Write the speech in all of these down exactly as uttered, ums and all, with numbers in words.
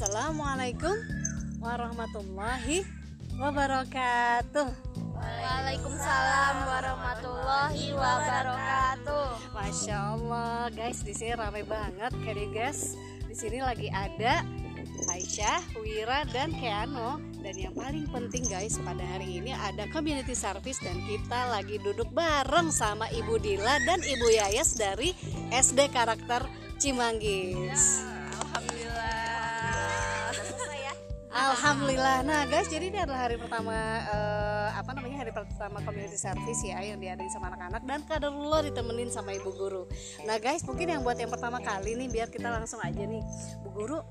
Assalamualaikum warahmatullahi wabarakatuh. Waalaikumsalam warahmatullahi wabarakatuh. Masya Allah guys, di sini ramai banget kali guys. Di sini lagi ada Aisyah, Wira, dan Keano. Dan yang paling penting guys, pada hari ini ada community service dan kita lagi duduk bareng sama Ibu Dila dan Ibu Yayas dari S D Karakter Cimanggis. Ya, alhamdulillah. Alhamdulillah. Nah guys, jadi ini adalah hari pertama eh, apa namanya hari pertama community service ya, yang diadain sama anak-anak dan kaderullah ditemenin sama ibu guru. Nah guys, mungkin yang buat yang pertama kali nih, biar kita langsung aja nih Bu Guru.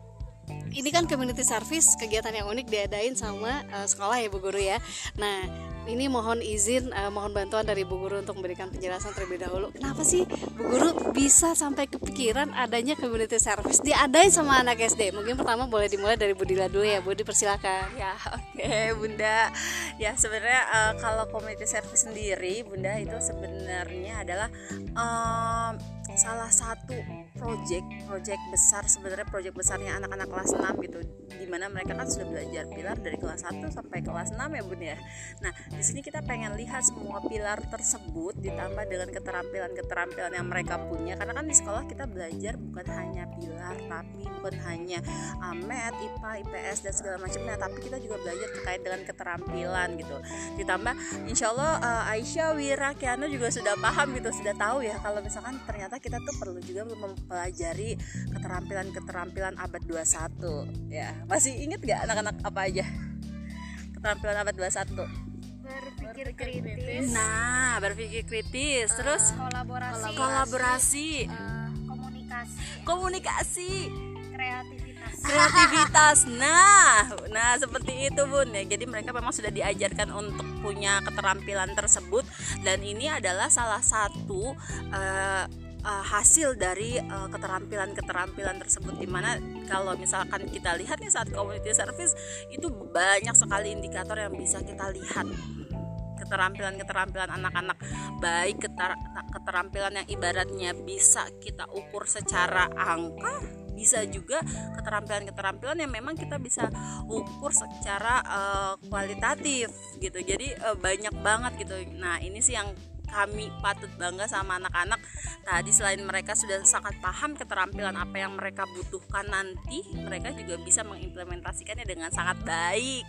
Ini kan community service, kegiatan yang unik diadain sama uh, sekolah ya Bu Guru ya. Nah, ini mohon izin, uh, mohon bantuan dari Bu Guru untuk memberikan penjelasan terlebih dahulu. Kenapa sih Bu Guru bisa sampai kepikiran adanya community service diadain sama anak S D? Mungkin pertama boleh dimulai dari Bu Dila dulu ya Bu, dipersilakan. Ya oke okay, Bunda. Ya sebenarnya uh, kalau community service sendiri Bunda itu sebenarnya adalah um, salah satu project project besar sebenarnya project besarnya anak-anak kelas enam gitu, dimana mereka kan sudah belajar pilar dari kelas satu sampai kelas enam ya Bun ya. Nah di sini kita pengen lihat semua pilar tersebut ditambah dengan keterampilan-keterampilan yang mereka punya, karena kan di sekolah kita belajar bukan hanya pilar tapi bukan hanya uh, M A T, I P A, I P S dan segala macamnya, tapi kita juga belajar terkait dengan keterampilan gitu. Ditambah insyaallah uh, Aisyah, Wira, Kiano juga sudah paham gitu, sudah tahu ya kalau misalkan ternyata kita tuh perlu juga mempelajari keterampilan-keterampilan abad dua puluh satu ya. Masih ingat gak anak-anak apa aja keterampilan abad dua puluh satu? Berpikir kritis. Nah, berpikir kritis. Terus uh, kolaborasi, kolaborasi. Uh, komunikasi. Komunikasi. Kreativitas. Kreativitas. Nah, nah seperti itu Bun ya. Jadi mereka memang sudah diajarkan untuk punya keterampilan tersebut dan ini adalah salah satu uh, Uh, hasil dari uh, keterampilan-keterampilan tersebut, dimana kalau misalkan kita lihat nih saat community service itu banyak sekali indikator yang bisa kita lihat keterampilan-keterampilan anak-anak, baik ketar- keterampilan yang ibaratnya bisa kita ukur secara angka, bisa juga keterampilan-keterampilan yang memang kita bisa ukur secara uh, kualitatif gitu. Jadi uh, banyak banget gitu. Nah ini sih yang kami patut bangga sama anak-anak tadi. Selain mereka sudah sangat paham keterampilan apa yang mereka butuhkan, nanti mereka juga bisa mengimplementasikannya dengan sangat baik.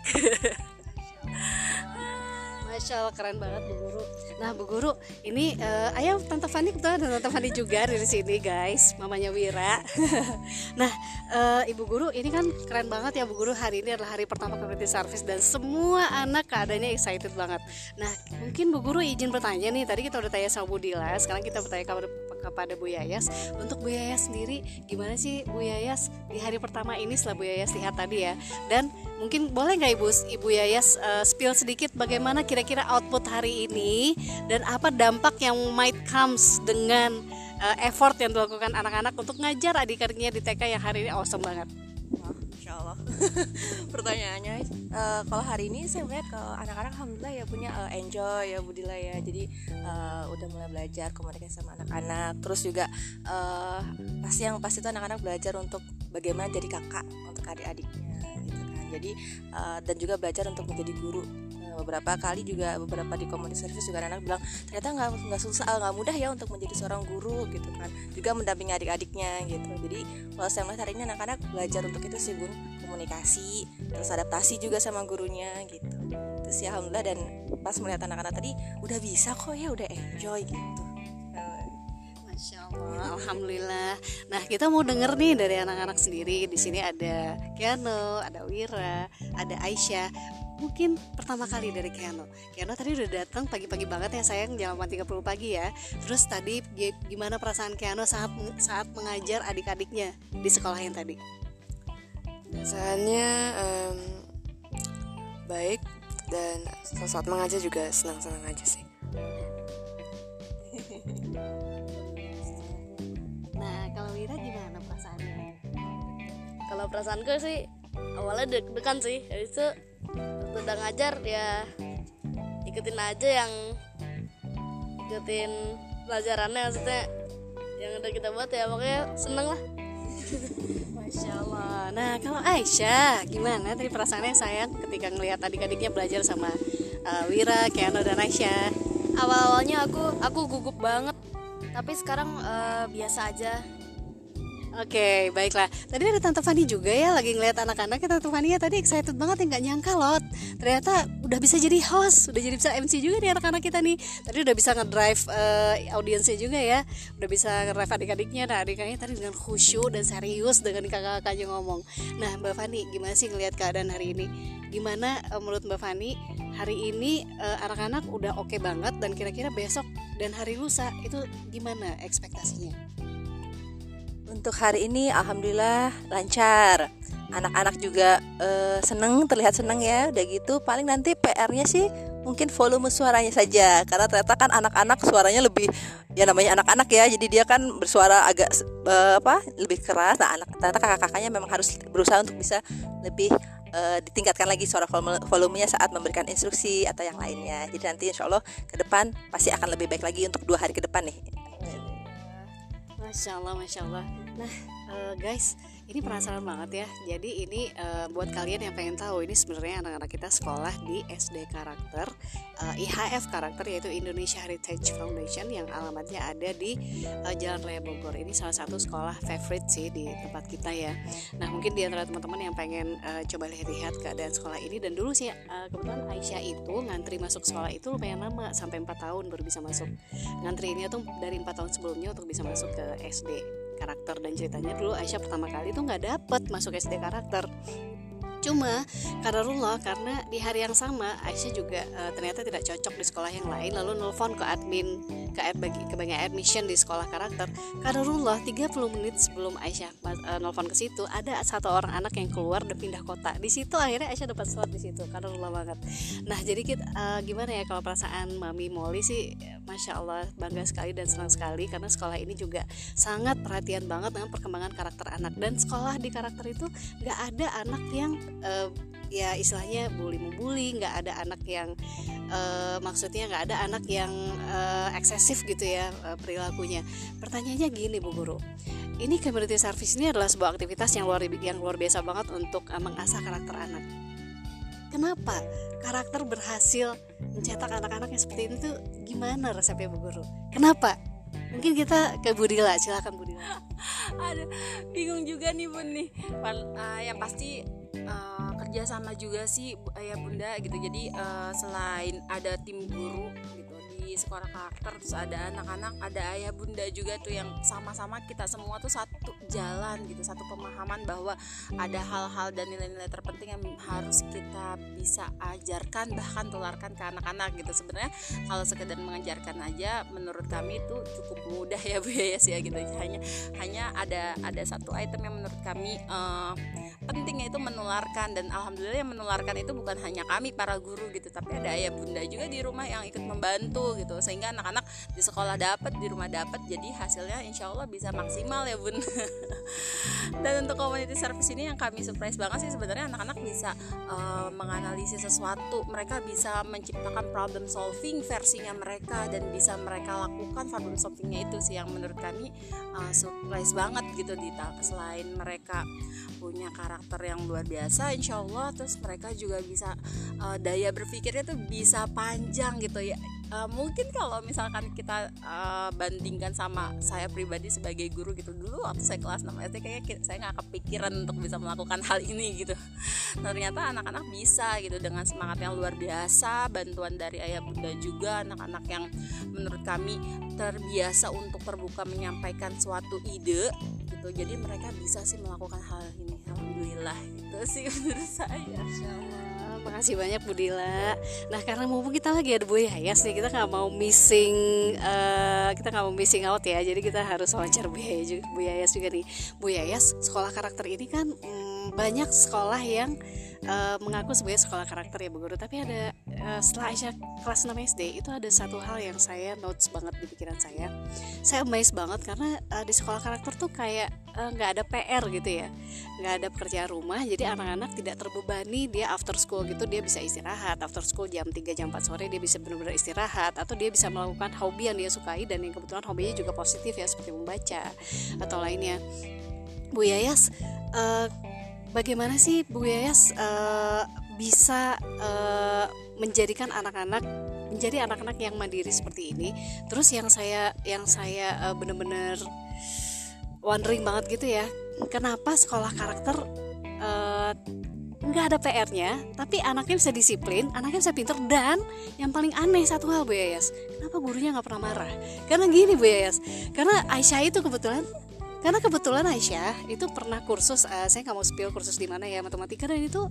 Masya Allah, keren banget Bu Guru. Nah Bu Guru, ini uh, ayah Tante Fani kebetulan ada Tante Fani juga di sini guys, mamanya Wira. Nah uh, Ibu Guru, ini kan keren banget ya Bu Guru, hari ini adalah hari pertama community service dan semua anak keadaannya excited banget. Nah mungkin Bu Guru izin bertanya nih, tadi kita udah tanya sama Bu Dila, sekarang kita bertanya kepada, kepada Bu Yayas. Untuk Bu Yayas sendiri, gimana sih Bu Yayas di hari pertama ini setelah Bu Yayas lihat tadi ya? Dan mungkin boleh nggak Ibu, Ibu Yayas uh, spill sedikit bagaimana kira kira output hari ini dan apa dampak yang might comes dengan uh, effort yang dilakukan anak-anak untuk ngajar adik-adiknya di T K yang hari ini awesome banget. Wah, insya Allah. Pertanyaannya, uh, kalau hari ini saya melihat kalau anak-anak alhamdulillah ya punya uh, enjoy ya Bu Dila ya. Jadi uh, udah mulai belajar komunikasi sama anak-anak. Terus juga uh, pasti yang pasti itu anak-anak belajar untuk bagaimana jadi kakak untuk adik-adiknya gitu kan. Jadi uh, dan juga belajar untuk menjadi guru. Beberapa kali juga beberapa di community service juga anak-anak bilang ternyata nggak nggak susah nggak mudah ya untuk menjadi seorang guru gitu kan, juga mendampingi adik-adiknya gitu. Jadi kalau saya melihat hari ini anak-anak belajar untuk itu sih Bun, komunikasi terus adaptasi juga sama gurunya gitu. Terus ya alhamdulillah, dan pas melihat anak-anak tadi udah bisa kok ya, udah enjoy gitu. Masya Allah, alhamdulillah. Nah kita mau denger nih dari anak-anak sendiri. Di sini ada Kiano, ada Wira, ada Aisyah. Mungkin pertama kali dari Kiano. Kiano tadi udah datang pagi-pagi banget ya sayang, jam tiga puluh pagi ya. Terus tadi gimana perasaan Kiano saat saat mengajar adik-adiknya di sekolah yang tadi? Perasaannya um, baik, dan saat mengajar juga senang-senang aja sih. Nah, kalau Wira gimana perasaannya? Kalau perasaanku sih awalnya deg-degan sih, habis itu udah ngajar ya ikutin aja yang ikutin pelajarannya, maksudnya yang udah kita buat ya, pokoknya seneng lah. Masya Allah. Nah, kalau Aisyah gimana tadi perasaannya sayang ketika ngelihat adik-adiknya belajar sama uh, Wira, Keanu, dan Aisyah? Awal-awalnya aku aku gugup banget, tapi sekarang uh, biasa aja. Oke, baiklah. Tadi ada Tante Fani juga ya, lagi ngeliat anak-anak. Tante Fani ya tadi excited banget ya, nggak nyangka loh, ternyata udah bisa jadi host, udah jadi bisa M C juga nih anak-anak kita nih. Tadi udah bisa ngedrive uh, audiensnya juga ya, udah bisa ngedrive adik-adiknya. Nah, adik-adiknya tadi dengan khusyuk dan serius dengan kakak-kakaknya ngomong. Nah, Mbak Fani gimana sih ngeliat keadaan hari ini? Gimana uh, menurut Mbak Fani hari ini uh, anak-anak udah oke okay banget, dan kira-kira besok dan hari lusa itu gimana ekspektasinya? Untuk hari ini alhamdulillah lancar. Anak-anak juga e, seneng, terlihat seneng ya. Udah gitu paling nanti P R-nya sih mungkin volume suaranya saja, karena ternyata kan anak-anak suaranya lebih, ya namanya anak-anak ya, jadi dia kan bersuara agak e, apa lebih keras. Nah, anak, ternyata kakak-kakaknya memang harus berusaha untuk bisa lebih e, ditingkatkan lagi suara volume, volumenya saat memberikan instruksi atau yang lainnya. Jadi nanti insya Allah ke depan pasti akan lebih baik lagi untuk dua hari ke depan nih. Masya Allah, Masya Allah. Nah uh, guys, ini penasaran banget ya. Jadi ini uh, buat kalian yang pengen tahu, ini sebenarnya anak-anak kita sekolah di S D Karakter, uh, I H F Karakter, yaitu Indonesia Heritage Foundation, yang alamatnya ada di uh, Jalan Raya Bogor. Ini salah satu sekolah favorite sih di tempat kita ya. Nah, mungkin di antara teman-teman yang pengen uh, coba lihat keadaan sekolah ini. Dan dulu sih uh, kebetulan Aisyah itu ngantri masuk sekolah itu lumayan lama, sampai empat tahun baru bisa masuk. Ngantrinya tuh dari empat tahun sebelumnya untuk bisa masuk ke S D Karakter. Dan ceritanya dulu Aisyah pertama kali tuh nggak dapet masuk S D Karakter, cuma kadarullah karena di hari yang sama Aisyah juga e, ternyata tidak cocok di sekolah yang lain, lalu nelfon ke admin ke bagi ke bagi admission di sekolah Karakter. Kadarullah tiga puluh menit sebelum Aisyah e, nelfon ke situ, ada satu orang anak yang keluar dan pindah kota. Di situ akhirnya Aisyah dapat slot di situ, kadarullah banget. Nah, jadi kita e, gimana ya kalau perasaan Mami Molly sih, Masya Allah, bangga sekali dan senang sekali karena sekolah ini juga sangat perhatian banget dengan perkembangan karakter anak. Dan sekolah di Karakter itu gak ada anak yang uh, ya istilahnya bully-membully, gak ada anak yang uh, maksudnya gak ada anak yang uh, eksesif gitu ya uh, perilakunya. Pertanyaannya gini Bu Guru, ini community service ini adalah sebuah aktivitas yang luar, yang luar biasa banget untuk uh, mengasah karakter anak. Kenapa Karakter berhasil mencetak anak-anak yang seperti ini tuh gimana resepnya Bu Guru? Kenapa? Mungkin kita ke Bu Dila, silakan Bu Dila. Aduh, bingung juga nih Bun nih. Uh, yang pasti uh, kerja sama juga sih Ayah Bunda gitu. Jadi uh, selain ada tim guru gitu di sekolah Karakter, terus ada anak-anak, ada Ayah Bunda juga tuh yang sama-sama kita semua tuh satu jalan gitu, satu pemahaman bahwa ada hal-hal dan nilai-nilai terpenting yang harus kita bisa ajarkan, bahkan tularkan ke anak-anak gitu. Sebenarnya kalau sekedar mengajarkan aja menurut kami itu cukup mudah ya Bu Yayas ya gitu. Hanya hanya ada ada satu item yang menurut kami uh, penting, yaitu menularkan. Dan alhamdulillah yang menularkan itu bukan hanya kami para guru gitu, tapi ada Ayah Bunda juga di rumah yang ikut membantu gitu, sehingga anak-anak di sekolah dapat, di rumah dapat, jadi hasilnya insya Allah bisa maksimal ya Bun. Dan untuk community service ini yang kami surprise banget sih sebenarnya, anak-anak bisa uh, menganalisis sesuatu, mereka bisa menciptakan problem solving versinya mereka, dan bisa mereka lakukan problem solvingnya itu sih yang menurut kami uh, surprise banget gitu Dita. Selain mereka punya karakter yang luar biasa insya Allah, terus mereka juga bisa uh, daya berpikirnya tuh bisa panjang gitu ya. Uh, mungkin kalau misalkan kita uh, bandingkan sama saya pribadi sebagai guru gitu, dulu waktu saya kelas enam S D kayaknya saya gak kepikiran untuk bisa melakukan hal ini gitu. Ternyata anak-anak bisa gitu dengan semangat yang luar biasa, bantuan dari Ayah Bunda juga, anak-anak yang menurut kami terbiasa untuk terbuka menyampaikan suatu ide gitu. Jadi mereka bisa sih melakukan hal ini, alhamdulillah gitu sih menurut saya. Insyaallah. Terima kasih banyak Bu Dila. Nah, karena mumpung kita lagi ada Bu Yayas nih, kita nggak mau missing, uh, kita nggak mau missing out ya. Jadi kita harus wawancara Bu Yayas juga, Bu Yayas juga nih. Bu Yayas, sekolah Karakter ini kan mm, banyak sekolah yang uh, mengaku sebagai sekolah Karakter ya Bu Guru. Tapi ada uh, setelah Aisyah kelas enam S D itu ada satu hal yang saya notes banget di pikiran saya. Saya amazed banget karena uh, di sekolah Karakter tuh kayak nggak uh, ada P R gitu ya, nggak ada pekerjaan rumah. Jadi anak-anak tidak terbebani, dia after school gitu dia bisa istirahat, after school jam tiga jam empat sore dia bisa benar-benar istirahat, atau dia bisa melakukan hobi yang dia sukai dan yang kebetulan hobinya juga positif ya, seperti membaca atau lainnya. Bu Yayas, uh, bagaimana sih Bu Yayas uh, bisa uh, menjadikan anak-anak menjadi anak-anak yang mandiri seperti ini? Terus yang saya yang saya uh, benar-benar wondering banget gitu ya, kenapa sekolah karakter uh, nggak ada P R-nya, tapi anaknya bisa disiplin, anaknya bisa pinter, dan yang paling aneh satu hal Bu Yayas, kenapa gurunya nggak pernah marah? Karena gini Bu Yayas, karena Aisyah itu kebetulan, karena kebetulan Aisyah itu pernah kursus, uh, saya nggak mau spill kursus di mana ya, matematika, dan itu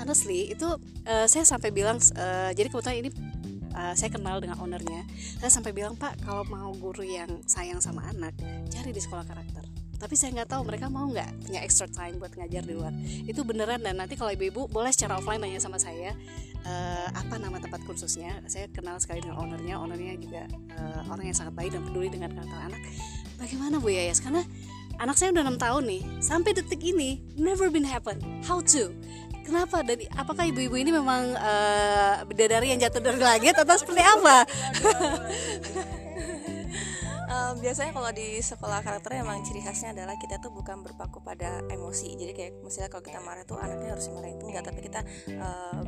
honestly itu uh, saya sampai bilang, uh, jadi kebetulan ini Uh, saya kenal dengan ownernya, saya sampai bilang, Pak, kalau mau guru yang sayang sama anak cari di sekolah karakter. Tapi saya nggak tahu mereka mau nggak punya extra time buat ngajar di luar. Itu beneran, dan nanti kalau ibu-ibu boleh secara offline nanya sama saya uh, apa nama tempat kursusnya. Saya kenal sekali dengan ownernya, ownernya juga uh, orang yang sangat baik dan peduli dengan karakter anak. Bagaimana Bu Yayas? Karena anak saya udah enam tahun nih, sampai detik ini never been happen. How to? Kenapa? Dan apakah ibu-ibu ini memang uh, bidadari yang jatuh dari langit atau seperti apa? uh, biasanya kalau di sekolah karakter emang ciri khasnya adalah kita tuh bukan berpaku pada emosi. Jadi kayak misalnya kalau kita marah tuh anaknya harus dimarahin, enggak, tapi kita uh,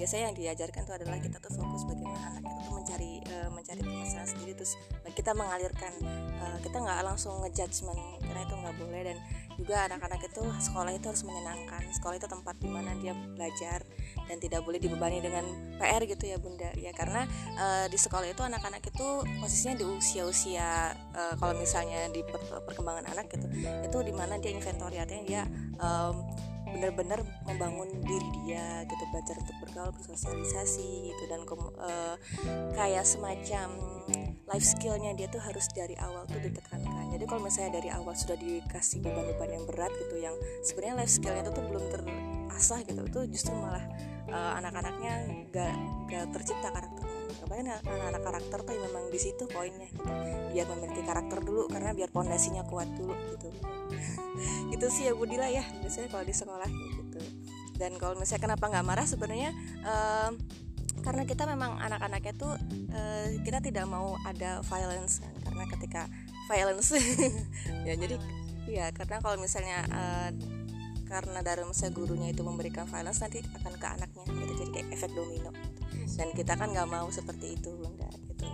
biasanya yang diajarkan tuh adalah kita tuh fokus bagaimana anak kita tuh mencari uh, mencari permasalahan sendiri, terus kita mengalirkan, uh, kita nggak langsung ngejudgement, karena itu nggak boleh. Dan juga anak-anak itu, sekolah itu harus menyenangkan, sekolah itu tempat dimana dia belajar dan tidak boleh dibebani dengan P R gitu ya Bunda ya, karena uh, di sekolah itu anak-anak itu posisinya di usia-usia uh, kalau misalnya di per- perkembangan anak gitu, itu dimana dia inventory, artinya dia um, benar-benar membangun diri dia gitu, belajar untuk bergaul, bersosialisasi gitu, dan uh, kayak semacam life skillnya dia tuh harus dari awal tuh ditekankan. Jadi kalau misalnya dari awal sudah dikasih beban-beban yang berat gitu, yang sebenarnya life skillnya tuh, tuh belum terasah gitu, itu justru malah uh, anak-anaknya gak, gak tercipta karakternya. Karena anak-anak karakter tuh memang di situ poinnya gitu. Biar memiliki karakter dulu, karena biar pondasinya kuat dulu gitu. Gitu sih ya Budila ya, biasanya kalau di sekolah gitu. Dan kalau misalnya kenapa nggak marah sebenarnya uh, karena kita memang anak-anaknya tuh uh, kita tidak mau ada violence kan, karena ketika violence ya jadi ya karena kalau misalnya uh, karena dari masa gurunya itu memberikan violence nanti akan ke anaknya gitu, jadi kayak efek domino. Dan kita kan nggak mau seperti itu, Bunda, gitu.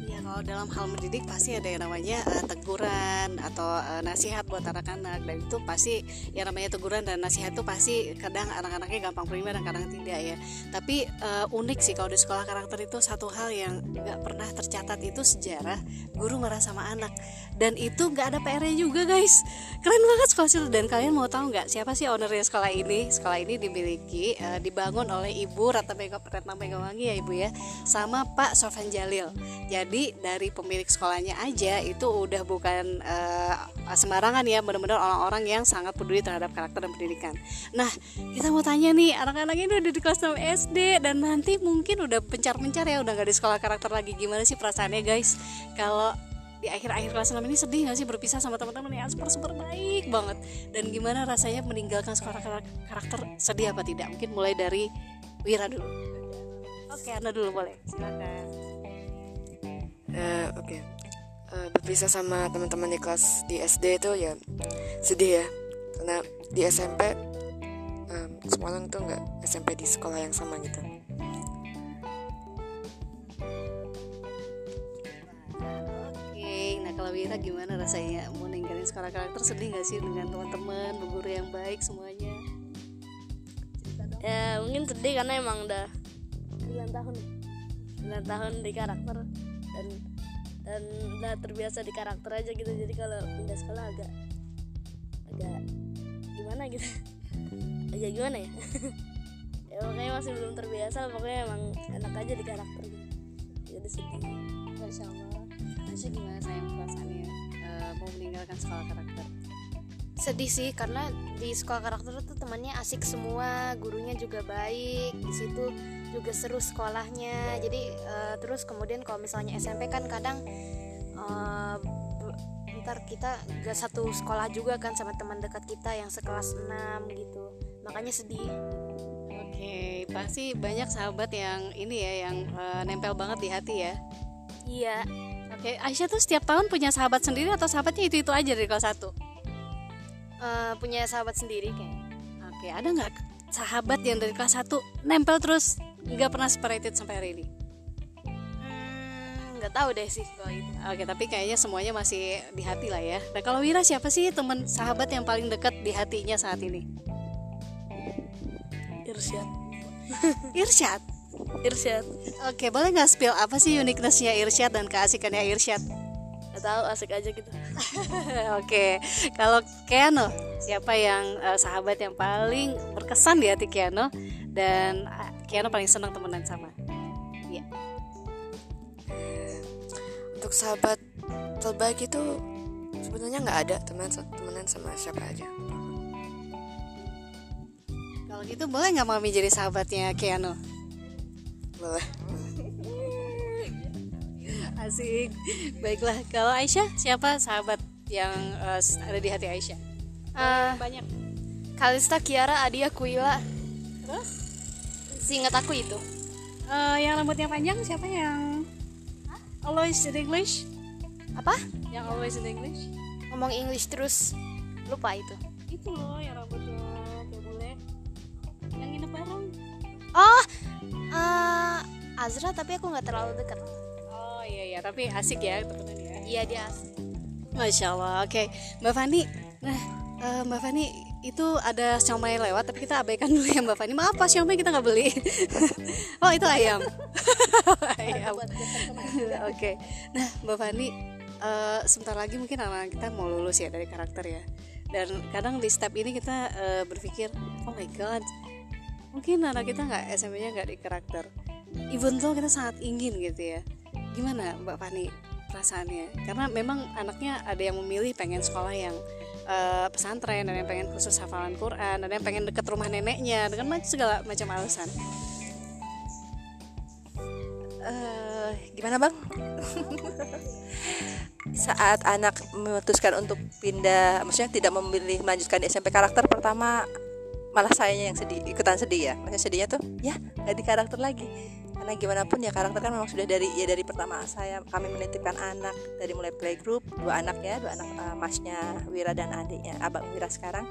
Iya, kalau dalam hal mendidik pasti ada yang namanya uh, teguran atau uh, nasihat buat anak-anak. Dan itu pasti yang namanya teguran dan nasihat itu pasti kadang anak-anaknya gampang terima dan kadang tidak ya. Tapi uh, unik sih kalau di sekolah karakter itu, satu hal yang nggak pernah tercatat itu sejarah guru marah sama anak. Dan itu nggak ada P R-nya juga, guys. Keren banget sekolah itu. Dan kalian mau tahu nggak siapa sih ownernya sekolah ini? Sekolah ini dimiliki, uh, dibangun oleh Ibu Ratna Begawangi ya Ibu ya, sama Pak Sofyan Jalil. Jadi dari pemilik sekolahnya aja itu udah bukan uh, sembarangan ya, benar-benar orang-orang yang sangat peduli terhadap karakter dan pendidikan. Nah, kita mau tanya nih, anak-anak ini udah di kelas enam S D dan nanti mungkin udah pencar-pencar ya, udah nggak di sekolah karakter lagi. Gimana sih perasaannya, guys? Kalau di akhir-akhir kelas enam ini sedih gak sih berpisah sama teman-teman yang super-super baik banget? Dan gimana rasanya meninggalkan sekolah karakter, sedih apa tidak? Mungkin mulai dari Wira dulu. Oke, Ana dulu boleh, silakan. Uh, Oke, okay. uh, berpisah sama teman-teman di kelas di S D itu ya sedih ya, karena di S M P um, semua orang tuh gak S M P di sekolah yang sama gitu. Kalau Wira gimana rasanya mau ninggalin sekolah karakter, sedih nggak sih dengan teman-teman, guru yang baik semuanya? Ya mungkin sedih karena emang udah sembilan tahun sembilan tahun di karakter dan dan udah terbiasa di karakter aja gitu, jadi kalau pindah sekolah agak agak gimana gitu, agak gimana ya ya makanya masih belum terbiasa, pokoknya emang enak aja di karakter gitu, jadi sedih. Masya Allah. Aisyah gimana saya perasaannya uh, mau meninggalkan sekolah karakter? Sedih sih, karena di sekolah karakter tuh temannya asik semua, gurunya juga baik, di situ juga seru sekolahnya. Jadi uh, terus kemudian kalau misalnya S M P kan kadang uh, ntar kita gak satu sekolah juga kan sama teman dekat kita yang sekelas enam gitu, makanya sedih. Oke, okay, pasti banyak sahabat yang ini ya yang uh, nempel banget di hati ya. Iya. Oke, Aisyah tuh setiap tahun punya sahabat sendiri atau sahabatnya itu-itu aja dari kelas satu? Uh, punya sahabat sendiri kayaknya. Oke, ada nggak sahabat yang dari kelas satu nempel terus nggak pernah separated sampai hari ini? Hmm, nggak tahu deh sih kalau itu. Oke, tapi kayaknya semuanya masih di hati lah ya. Nah, kalau Wira siapa sih teman sahabat yang paling dekat di hatinya saat ini? Irsyad. Irsyad? Irsyad. Oke, boleh nggak spill apa sih uniquenessnya Irsyad dan keasikannya Irsyad? Nggak tahu, asik aja gitu. Oke, kalau Kiano, siapa yang uh, sahabat yang paling berkesan di hati Kiano dan uh, Kiano paling senang temenan sama? Iya. Yeah. Untuk sahabat terbaik itu sebenarnya nggak ada, teman temenan sama siapa aja. Kalau gitu boleh nggak Mami jadi sahabatnya Kiano? Boleh. Asik. Baiklah, kalau Aisyah siapa sahabat yang uh, ada di hati Aisyah? Uh, banyak. Kalista, Kiara, Adia, Kuila. Terus? Seingat aku itu. Uh, yang rambutnya panjang siapa yang? Hah? Always in English. Apa? Yang always in English. Ngomong English terus lupa itu. Itu loh yang rambutnya kayak bule. Yang nginep bareng. Oh. Uh, Azra, tapi aku nggak terlalu dekat. Oh iya iya, tapi asik ya teman-teman ya. Iya dia asik. Masya Allah. Oke, okay. Mbak Fani. Nah uh, Mbak Fani itu ada siomay lewat, tapi kita abaikan dulu ya Mbak Fani. Maaf Pak, siomay kita nggak beli. Oh itu ayam. Ayam. Oke. Okay. Nah Mbak Fani, uh, sebentar lagi mungkin anak kita mau lulus ya dari karakter ya. Dan kadang di step ini kita uh, berpikir, oh my god, mungkin anak kita nggak S M P-nya nggak di karakter, even though kita sangat ingin gitu ya. Gimana Mbak Fani perasaannya? Karena memang anaknya ada yang memilih pengen sekolah yang uh, pesantren, ada yang pengen khusus hafalan Quran, ada yang pengen deket rumah neneknya, dengan segala macam alasan. Uh, gimana bang? Saat anak memutuskan untuk pindah, maksudnya tidak memilih melanjutkan S M P karakter, pertama malah sayanya yang sedih, ikutan sedih ya. Maksudnya sedihnya tuh ya gak di karakter lagi, karena gimana pun ya karakter kan memang sudah dari ya dari pertama saya kami menitipkan anak dari mulai playgroup, dua anak ya dua anak uh, masnya Wira dan adiknya abang Wira sekarang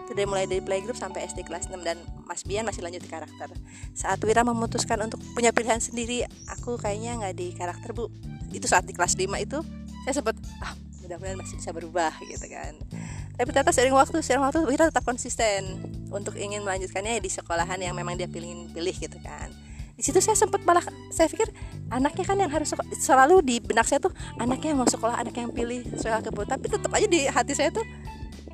itu dari mulai dari playgroup sampai S D kelas enam, dan Mas Bian masih lanjut di karakter. Saat Wira memutuskan untuk punya pilihan sendiri, aku kayaknya gak di karakter bu, itu saat di kelas lima itu saya sempat ah mudah-mudahan masih bisa berubah gitu kan. Tapi ternyata sering waktu, sering waktu Wira tetap konsisten untuk ingin melanjutkannya di sekolahan yang memang dia pilih-pilih gitu kan. Di situ saya sempat malah saya pikir anaknya kan yang harus sekolah, selalu di benak saya tuh anaknya yang mau sekolah, anak yang pilih sesuai hal kebutuhan. Tapi tetap aja di hati saya tuh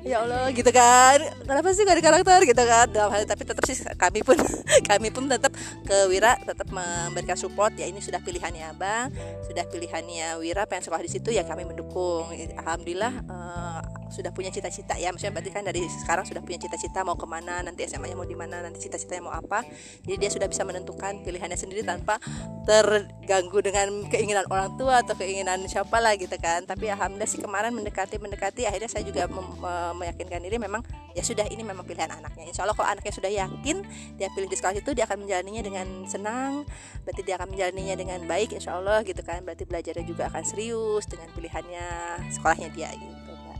ya Allah gitu kan. Kenapa sih gak ada karakter gitu kan dalam hati, tapi tetap sih kami pun kami pun tetap ke Wira tetap memberikan support ya, ini sudah pilihannya Abang, sudah pilihannya Wira pengen sekolah di situ ya kami mendukung. Alhamdulillah uh, sudah punya cita-cita ya, maksudnya berarti kan dari sekarang sudah punya cita-cita mau kemana, nanti S M A-nya mau di mana, nanti cita-citanya mau apa. Jadi dia sudah bisa menentukan pilihannya sendiri tanpa terganggu dengan keinginan orang tua atau keinginan siapa lah gitu kan. Tapi alhamdulillah sih kemarin mendekati-mendekati akhirnya saya juga mem- meyakinkan diri memang ya sudah ini memang pilihan anaknya. Insya Allah kalau anaknya sudah yakin dia pilih di sekolah itu, dia akan menjalaninya dengan senang, berarti dia akan menjalaninya dengan baik insya Allah gitu kan. Berarti belajarnya juga akan serius dengan pilihannya sekolahnya dia gitu kan.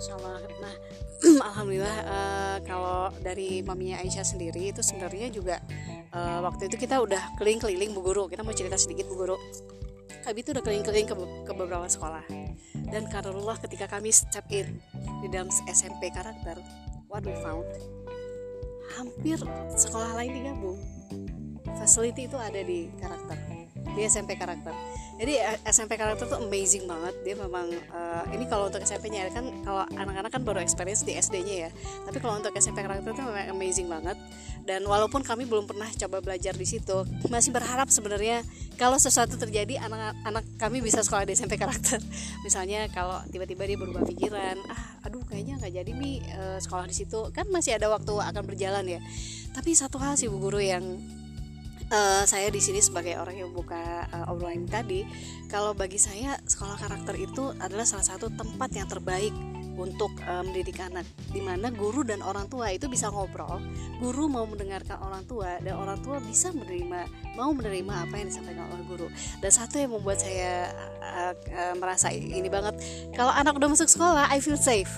Insya Allah. Nah alhamdulillah uh, kalau dari maminya Aisyah sendiri itu sebenarnya juga uh, waktu itu kita udah keliling-keliling Bu Guru. Kita mau cerita sedikit Bu Guru. Kami itu udah keliling-keliling ke, ke beberapa sekolah. Dan karunullah ketika kami step in di dalam S M P karakter, what we found, hampir sekolah lain digabung. Facility itu ada di karakter, di S M P karakter. Jadi S M P karakter tuh amazing banget. Dia memang uh, ini kalau untuk S M P-nya kan, kalau anak-anak kan baru experience di S D-nya ya. Tapi kalau untuk S M P karakter tuh memang amazing banget. Dan walaupun kami belum pernah coba belajar di situ, masih berharap sebenarnya kalau sesuatu terjadi anak-anak kami bisa sekolah di S M P karakter. Misalnya kalau tiba-tiba dia berubah pikiran, ah aduh kayaknya nggak jadi nih uh, sekolah di situ, kan masih ada waktu akan berjalan ya. Tapi satu hal sih Bu Guru yang uh, saya di sini sebagai orang yang buka uh, online tadi, kalau bagi saya sekolah karakter itu adalah salah satu tempat yang terbaik untuk e, mendidik anak, dimana guru dan orang tua itu bisa ngobrol. Guru mau mendengarkan orang tua dan orang tua bisa menerima, mau menerima apa yang disampaikan oleh guru. Dan satu yang membuat saya e, e, merasa ini banget, kalau anak udah masuk sekolah, I feel safe.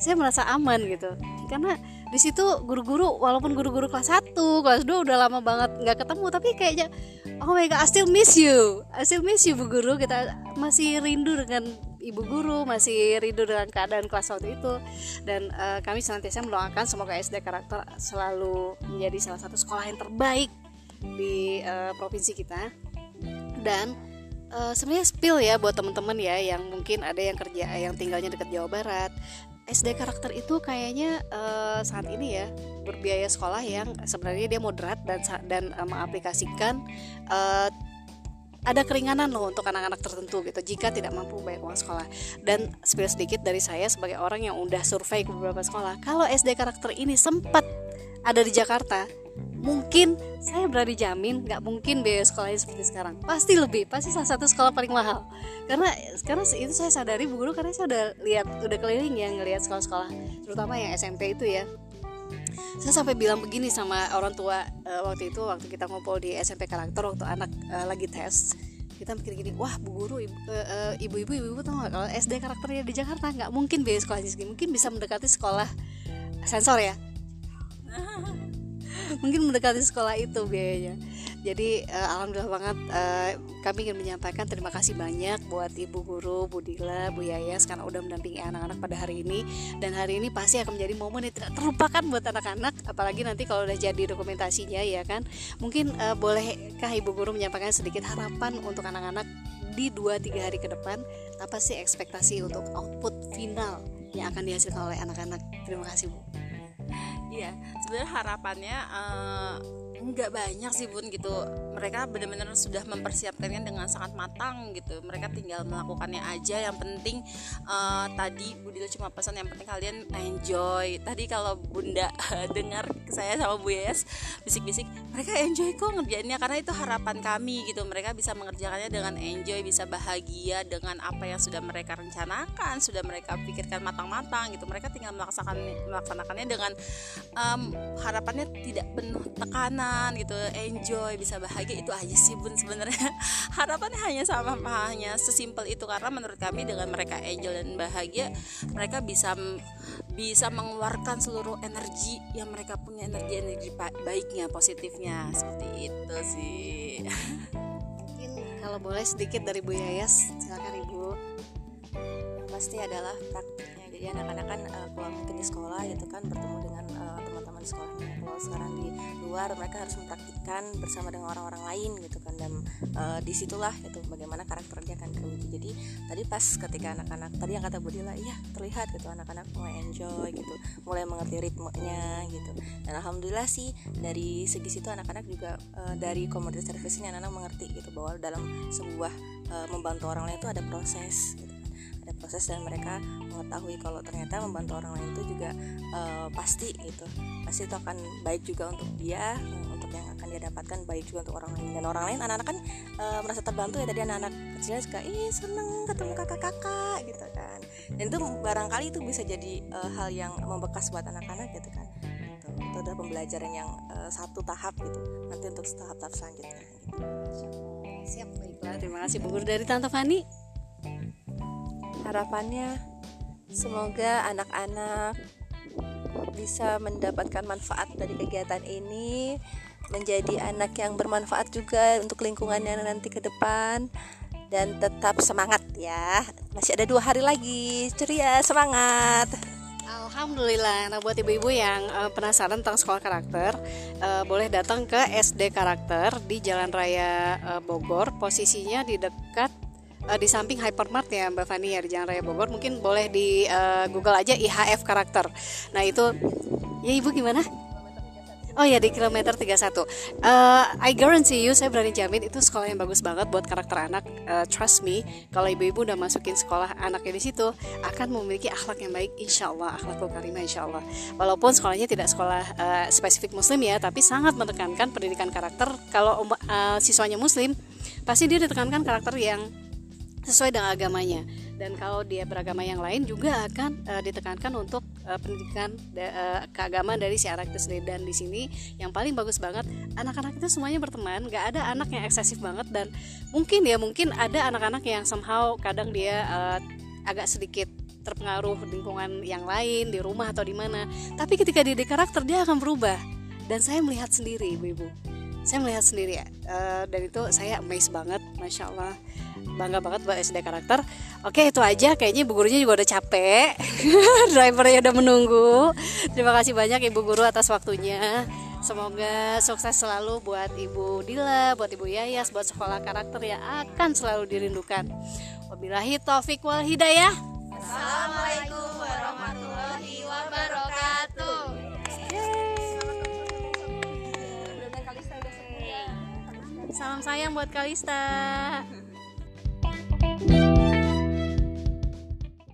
Saya merasa aman gitu, karena di situ guru-guru, walaupun guru-guru kelas satu, kelas dua udah lama banget nggak ketemu, tapi kayaknya oh my god, I still miss you, I still miss you Bu Guru. Kita masih rindu dengan Ibu Guru, masih rindu dengan keadaan kelas waktu itu. Dan uh, kami senantiasa mendoakan semoga S D Karakter selalu menjadi salah satu sekolah yang terbaik di uh, provinsi kita. Dan Uh, sebenarnya spill ya buat teman-teman ya yang mungkin ada yang kerja, yang tinggalnya dekat Jawa Barat. S D Karakter itu kayaknya uh, saat ini ya berbiaya sekolah yang sebenarnya dia moderat dan dan uh, mengaplikasikan uh, ada keringanan loh untuk anak-anak tertentu gitu jika tidak mampu bayar uang sekolah. Dan spill sedikit dari saya sebagai orang yang udah survei ke beberapa sekolah, kalau S D Karakter ini sempat ada di Jakarta, mungkin saya berani jamin nggak mungkin biaya sekolahnya seperti sekarang, pasti lebih, pasti salah satu sekolah paling mahal. Karena sekarang itu saya sadari Bu Guru, karena saya udah lihat, udah keliling ya ngelihat sekolah-sekolah, terutama yang S M P itu ya. Saya sampai bilang begini sama orang tua uh, waktu itu, waktu kita ngobrol di S M P Karakter waktu anak uh, lagi tes, kita mikir gini, wah Bu Guru, ibu, uh, ibu-ibu, ibu-ibu tahu nggak kalau S D Karakternya di Jakarta nggak mungkin biaya sekolahnya segini, mungkin bisa mendekati sekolah sensor ya. Mungkin mendekati sekolah itu biayanya. Jadi uh, alhamdulillah banget, uh, kami ingin menyampaikan terima kasih banyak buat Ibu Guru, Bu Dila, Bu Yayas, karena udah mendampingi anak-anak pada hari ini. Dan hari ini pasti akan menjadi momen yang tidak terlupakan buat anak-anak, apalagi nanti kalau udah jadi dokumentasinya ya kan. Mungkin uh, bolehkah Ibu Guru menyampaikan sedikit harapan untuk anak-anak di dua tiga hari ke depan, apa sih ekspektasi untuk output final yang akan dihasilkan oleh anak-anak? Terima kasih Bu. Iya, sebenarnya harapannya uh, nggak banyak sih Bun gitu. Mereka benar-benar sudah mempersiapkannya dengan sangat matang gitu. Mereka tinggal melakukannya aja. Yang penting uh, tadi Bu Dila cuma pesan yang penting kalian enjoy. Tadi kalau Bunda uh, dengar saya sama Bu Yes bisik-bisik, mereka enjoy kok ngerjainnya, karena itu harapan kami gitu. Mereka bisa mengerjakannya dengan enjoy, bisa bahagia dengan apa yang sudah mereka rencanakan, sudah mereka pikirkan matang-matang gitu. Mereka tinggal melaksanakan melaksanakannya dengan Um, harapannya tidak penuh tekanan gitu, enjoy, bisa bahagia. Itu aja sih Bun sebenarnya. Harapannya hanya sama, hanya sesimpel itu, karena menurut kami dengan mereka enjoy dan bahagia, mereka bisa bisa mengeluarkan seluruh energi yang mereka punya, energi-energi baiknya, positifnya, seperti itu sih. Mungkin kalau boleh sedikit dari Bu Yayas, silakan Ibu. Yang pasti adalah praktiknya. Jadi anak-anak kan uh, kalau mungkin di sekolah gitu kan bertemu dengan uh, teman-teman sekolahnya. Kalau sekarang di luar, mereka harus mempraktikkan bersama dengan orang-orang lain gitu kan. Dan uh, disitulah gitu bagaimana karakter dia akan teruji. Jadi tadi pas ketika anak-anak, tadi yang kata Bu Dila, iya terlihat gitu anak-anak mulai enjoy gitu, mulai mengerti ritmenya gitu. Dan alhamdulillah sih dari segi situ anak-anak juga uh, dari community service-nya anak-anak mengerti gitu bahwa dalam sebuah uh, membantu orang lain itu ada proses gitu. Proses dan mereka mengetahui kalau ternyata membantu orang lain itu juga uh, pasti gitu, pasti itu akan baik juga untuk dia, untuk yang akan dia dapatkan, baik juga untuk orang lain. Dan orang lain, anak-anak kan uh, merasa terbantu ya. Tadi anak-anak kecilnya suka, ih seneng ketemu kakak-kakak gitu kan. Dan itu barangkali itu bisa jadi uh, hal yang membekas buat anak-anak gitu kan. Itu, itu adalah pembelajaran yang uh, satu tahap gitu, nanti untuk tahap-tahap selanjutnya gitu. Siap, baiklah, terima kasih Bu Guru. Dari Tante Fani, harapannya semoga anak-anak bisa mendapatkan manfaat dari kegiatan ini, menjadi anak yang bermanfaat juga untuk lingkungannya nanti ke depan. Dan tetap semangat ya, masih ada dua hari lagi, ceria, semangat. Alhamdulillah. Nah buat ibu-ibu yang uh, penasaran tentang sekolah karakter, uh, boleh datang ke S D Karakter di Jalan Raya uh, Bogor, posisinya di dekat Uh, di samping hypermart ya Mbak Fani ya, di Jalan Raya Bogor. Mungkin boleh di uh, Google aja I H F Karakter. Nah itu ya Ibu gimana? Oh ya, di kilometer tiga puluh satu. uh, I guarantee you, saya berani jamin itu sekolah yang bagus banget buat karakter anak. uh, Trust me, kalau ibu-ibu udah masukin sekolah anaknya di situ, akan memiliki akhlak yang baik, insya Allah, akhlakul karimah insya Allah. Walaupun sekolahnya tidak sekolah uh, spesifik muslim ya, tapi sangat menekankan pendidikan karakter. Kalau uh, siswanya muslim, pasti dia ditekankan karakter yang sesuai dengan agamanya. Dan kalau dia beragama yang lain juga akan uh, ditekankan untuk uh, pendidikan da- uh, keagamaan dari si anak itu sendiri. Dan di sini yang paling bagus banget, anak-anak itu semuanya berteman, nggak ada anak yang eksesif banget. Dan mungkin ya mungkin ada anak-anak yang somehow kadang dia uh, agak sedikit terpengaruh lingkungan yang lain di rumah atau di mana. Tapi ketika dia di karakter dia akan berubah. Dan saya melihat sendiri, ibu-ibu. Saya melihat sendiri ya. Uh, dan itu saya amazed banget, masya Allah. Bangga banget buat S D Karakter. Oke, itu aja, kayaknya ibu gurunya juga udah capek. Drivernya udah menunggu. Terima kasih banyak ibu guru atas waktunya. Semoga sukses selalu buat Ibu Dila, buat Ibu Yayas, buat sekolah karakter yang akan selalu dirindukan. Wabillahi taufiq wal hidayah. Assalamualaikum warahmatullahi wabarakatuh. Yeay. Salam sayang buat Kalista.